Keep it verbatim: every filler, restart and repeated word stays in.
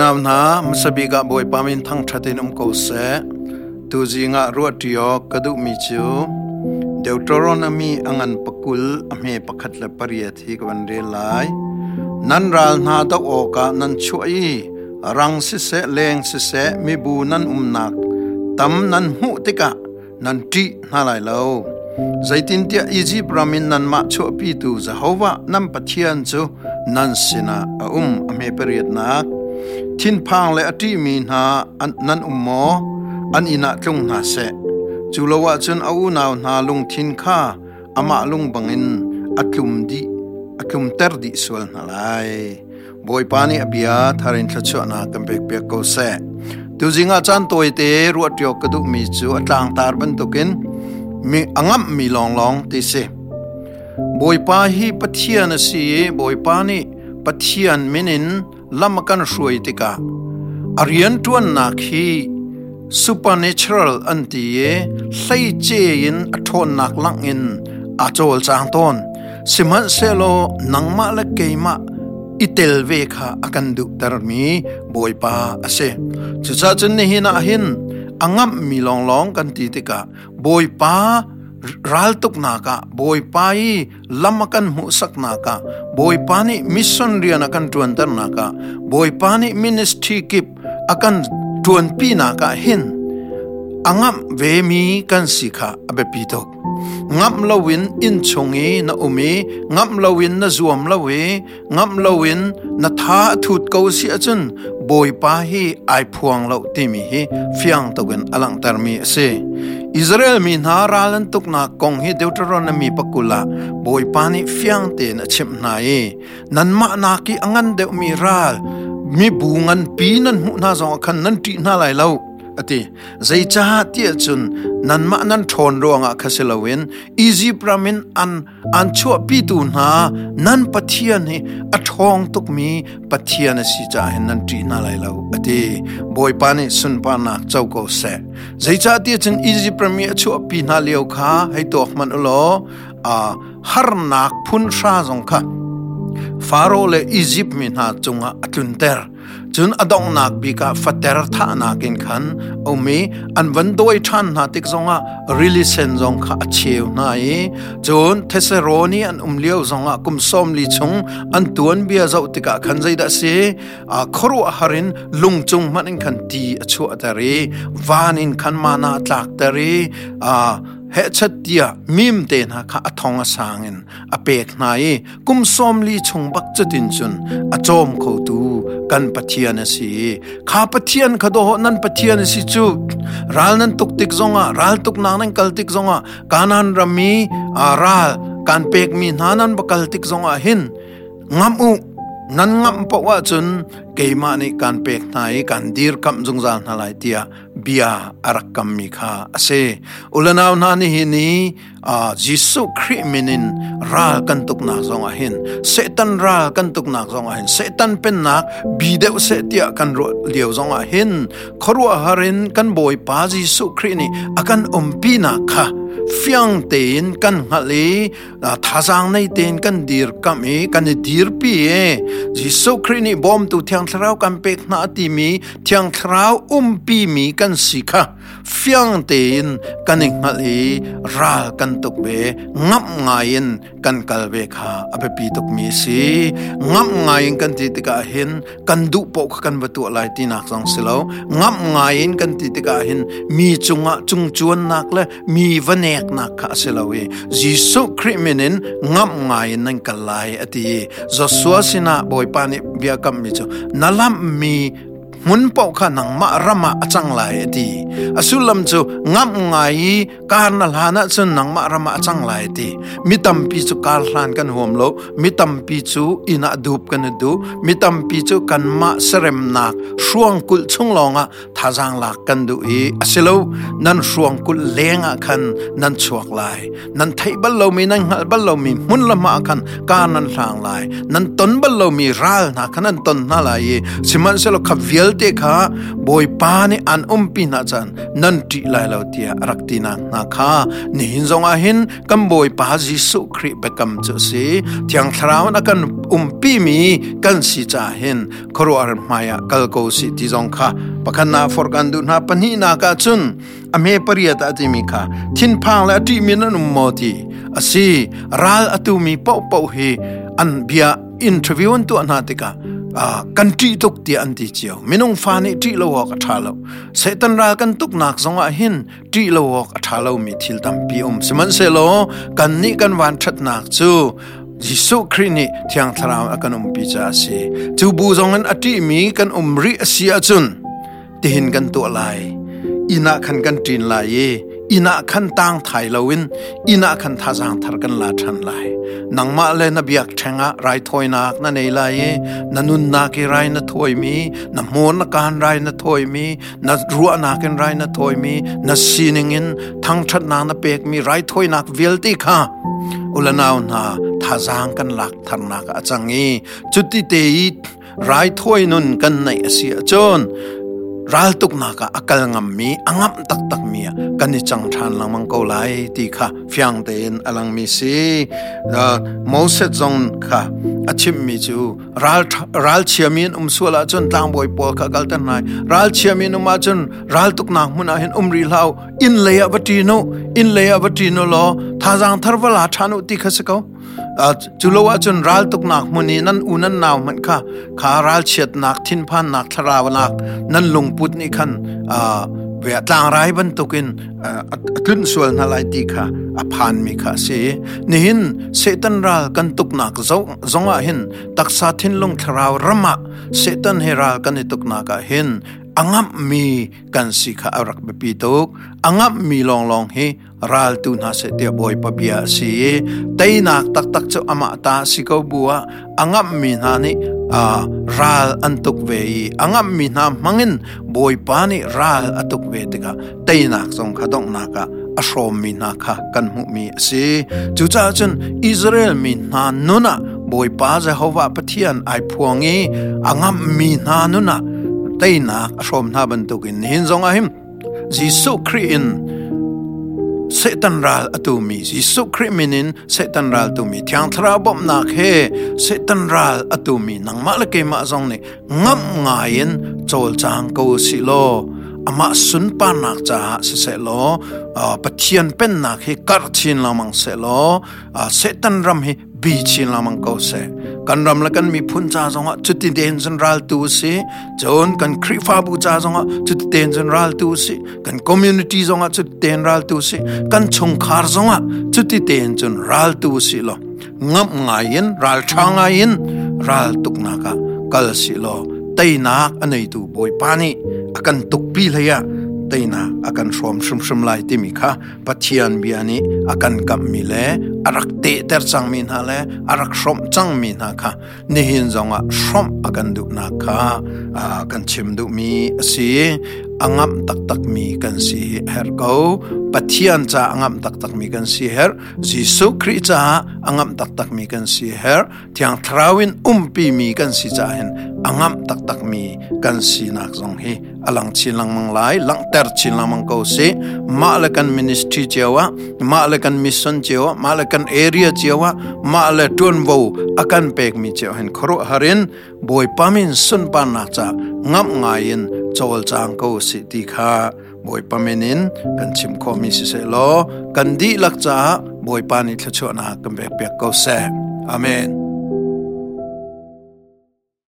nam na msabiga boy pamin thang thatin um ko se tujinga ruatio kadu mi chu Deuteronomy angan pakul ame pakhat la pariathi kwan re lai nan ral na ta o ka nan chuai rang si se leng si se mi bu nan umnak tam nan hu tika nan ti na lai lo zaitin tia Egypt ramin nan ma chu pi tu Jehovah nam pathian chu nan sina a um ame pariat nak thin phang le ati mi na nan ummo an ina tlung na se chulawa chun au naw na lung thin kha ama lung bangin atlum di atlum tar di sol na lai boy pani abia tharin thlachu na kampek pek ko se tujinga chan toite ruatyo kadu mi chu atlang tar ban token mi angam mi long long ti se boy pa hi pathian si boy pani pathian menin lamakan shroi tika arian tuan nakhi supernatural antie sai che in athon nak lang in achol chang ton siman selo nangma la keima itel ve kha akandu tarmi boipa ase chucha chun ni hina hin angam mi long long kan ti tika boipa raltuk naka boipai lamakan musak naka boipani mission riana kan tuantar naka boipani ministry kip akan tuan pina ka hin angam vemi kan sikha abepito ngam lawin in chongi na umi ngam lawin na zuam lawe ngam lawin na tha thut ko si achun boipa hi ai phuang lo timi hi fiang togen alang tarmi ase Israel mi na ralan tukna kong hi Deuteronomy pakula boipa ni fiang te na chim nai nan ma na ki angan de mi ral mi bungan pinan hu na zo khan nan ti na lai lo ati zai cha ti chun nan ma nan thon ronga khaselawin easy pramin an an chua pi tu na nan pathian ni athong tuk mi pathian si cha hen nan ti na lai lo ati boy pani sun pa na chau ko se zai cha ti chun easy prami chua pi na leo kha hai tok man lo a har nak phun sha jong kha Pharaoh le Egypt min ha chunga atlunter chun adong nak bika fater tha na kin khan omi an vandoi than na tik zonga release en zong kha acheu nai chun Thessaloni an umlio zonga kumsom li chung an tuan bia zau tika khan jaida se a khoru harin lungchung manin khan ti achu atare van in khan mana tlak tare a he chatia mim te na kha athonga sangin apek nai kum somli chungbak chatin chun achom kho tu kan pathian asi kha pathian khado ho nan pathian asi chu ral nan tuk tik zonga ral tuk nang nan kal tik zonga kanan rami ara kan pek mi nanan bakal tik zonga hin ngam u nan ngam pa wa chun keima ni kan pek nai kan dir kam jungjan halai tia bia arakam mi kha ase ulanaw na ni ni a Jisu kriminin ra kan tukna zonga hin setan ra kan tukna zonga hin setan penna bideu setia kan ro leo zonga hin khorwa harin kan boy pa Jisu krini akan ompina kha fiang tein kan hali thajang nei ten kan dir kami kan dir pi e Jisu krini bom tu thiang thrau kan pek na ti mi thiang thrau umpi mi kan sikha fiang tein kaning hali ra kan tukbe ngap ngain kan kalbe kha abe pi tuk mi si ngap ngain kan titika hin kan du pok kan batu lai tinak sang selo ngap ngain kan titika hin mi chunga chungchuan nak le mi vanek nak kha selawi Jisu kriminin ngap ngain nan kalai ati Joshua sina boy pani bia kam mi chu nalam mi mun pau kha nang ma rama achang lai ti asulam chu ngam ngai kan lana chun nang ma rama achang lai ti mitam pi chu kal hlan kan hom lo mitam pi chu ina dup kan du mitam pi chu kan ma serem nak shuang kul chung longa thajang lak kan du e asilo nan shuang kul lenga khan nan chuak lai nan thai bal lo mi nan hal bal lo mi mun lama khan kan nan hlang lai nan ton bal lo mi ral na khan nan ton na lai siman selo khavial te kha boy pa ni an umpi na chan nan ti lai lo tia raktina na kha ni hinjong a hin kam boy pa jisu khri bekam chu si thiang thrau na kan umpi mi kan si cha hin khoro ar maya kalko si ti jong kha pakhanna forkan du na pani na ka chun ame pariata ti mi kha thin phang la ti min an moti asi ral atu mi pau pau he an bia interview an tu anatika a country tok ti anti chio minung fani ti lo ka thalo setan ra kan tuk nak zonga hin ti lo ka thalo mi thil tam pi om siman se lo kan ni kan wan that nak chu jisu khrini thiang tharam akanum pi cha si chu bu zongan ati mi kan umri asia chun tihin kan to lai ina khan kan tin lai ye ina khan tang thai lawin ina khan tha jang thar kan la than lai nangma le na biak thenga rai thoi nak na nei lai e nanun na ki rai na thoi mi na mon na kan rai na thoi mi na ruwa na kan rai na thoi mi na sining in thang that na na pek mi rai thoi nak velti kha ulanau na tha jang kan lak thar na ka changi chuti te rai thoi nun kan nei asia chon ral tuk na ka akal ngam mi angam tak tak mi kan ni chang than lang mang ko lai ti kha fyang ten alang mi si mose jong kha achim mi chu ral ral chiamin um suala chon tang boy po kha kal tan nai ral chiamin um ma chon ral tuk na mun a hin umri lau in leya batino in leya batino lo tha jang thar wala thanu ti kha se ko chulowa chun ral tuk nak muni nan unan naw man kha kha ral chet nak thin phan nak thara wanak nan lungput ni khan a ve atlang rai ban tukin atlun sual na lai ti kha a phan mi kha se nihin setan ral kan tuk nak zonga hin taksa thin lung thara rama setan hera kan tuk nak a hin angam mi kan sikha arak bepi tok angam mi long long he ral tu na se te boy papia si te nak tak tak cho ama ta sikau bua angam mi na ni a ral antuk ve angam mi na mangin boy pani ral atuk ve te ka te nak song kha dong na ka ashom mi na kha kan mu mi si chu cha chun Israel mi na nona boy pa Jehovah pathian ai phuangi angam mi na nona Taina ashom na bantuk in hinjong ahim Jisu Christ in Satan ral atumi Jisu Christ minin Satan ral tumi thiang thra bom nak he Satan ral atumi nang malake ma jong ni ngam ngain chol chang ko silo ama sun pa nak cha se lo pathian pen nak he kar chin lamang se lo Satan ram he bi chin lamang ko se kan ram la kan mi phun cha zonga chuti den general tu si chon kan khrifa bu cha zonga chuti den general tu si kan community zonga chuti den general tu si kan chung khar zonga chuti den general tu si lo ngam ngain ral thanga in ral tukna ka kal si lo tainak anei tu boy pani akan tukpi leya teina akan shom shum shum lai ti mi kha pathian biani akan kam mi le arak te ter chang min ha le arak shom chang min ha kha ne hin zonga shom akan du na kha akan chim du mi si angam tak tak mi kan si her go pathian cha angam tak tak mi kan si her Jisu Christ cha angam tak tak mi kan si her thiang thrawin umpi mi kan si cha hen angam tak tak mi kan si nak zong hi alang chin lang mang lai lang ter chin lang mang ko se malakan ministry chewa malakan mission chewa malakan area chewa mala tun bo akan pek mi chewa hen khoro harin boy pamin sun pa na cha ngam ngain chol chang ko si ti kha boy pamenin kan chim kho mi si se lo kan di lak cha boy pani thla chona kan bek pek ko se amen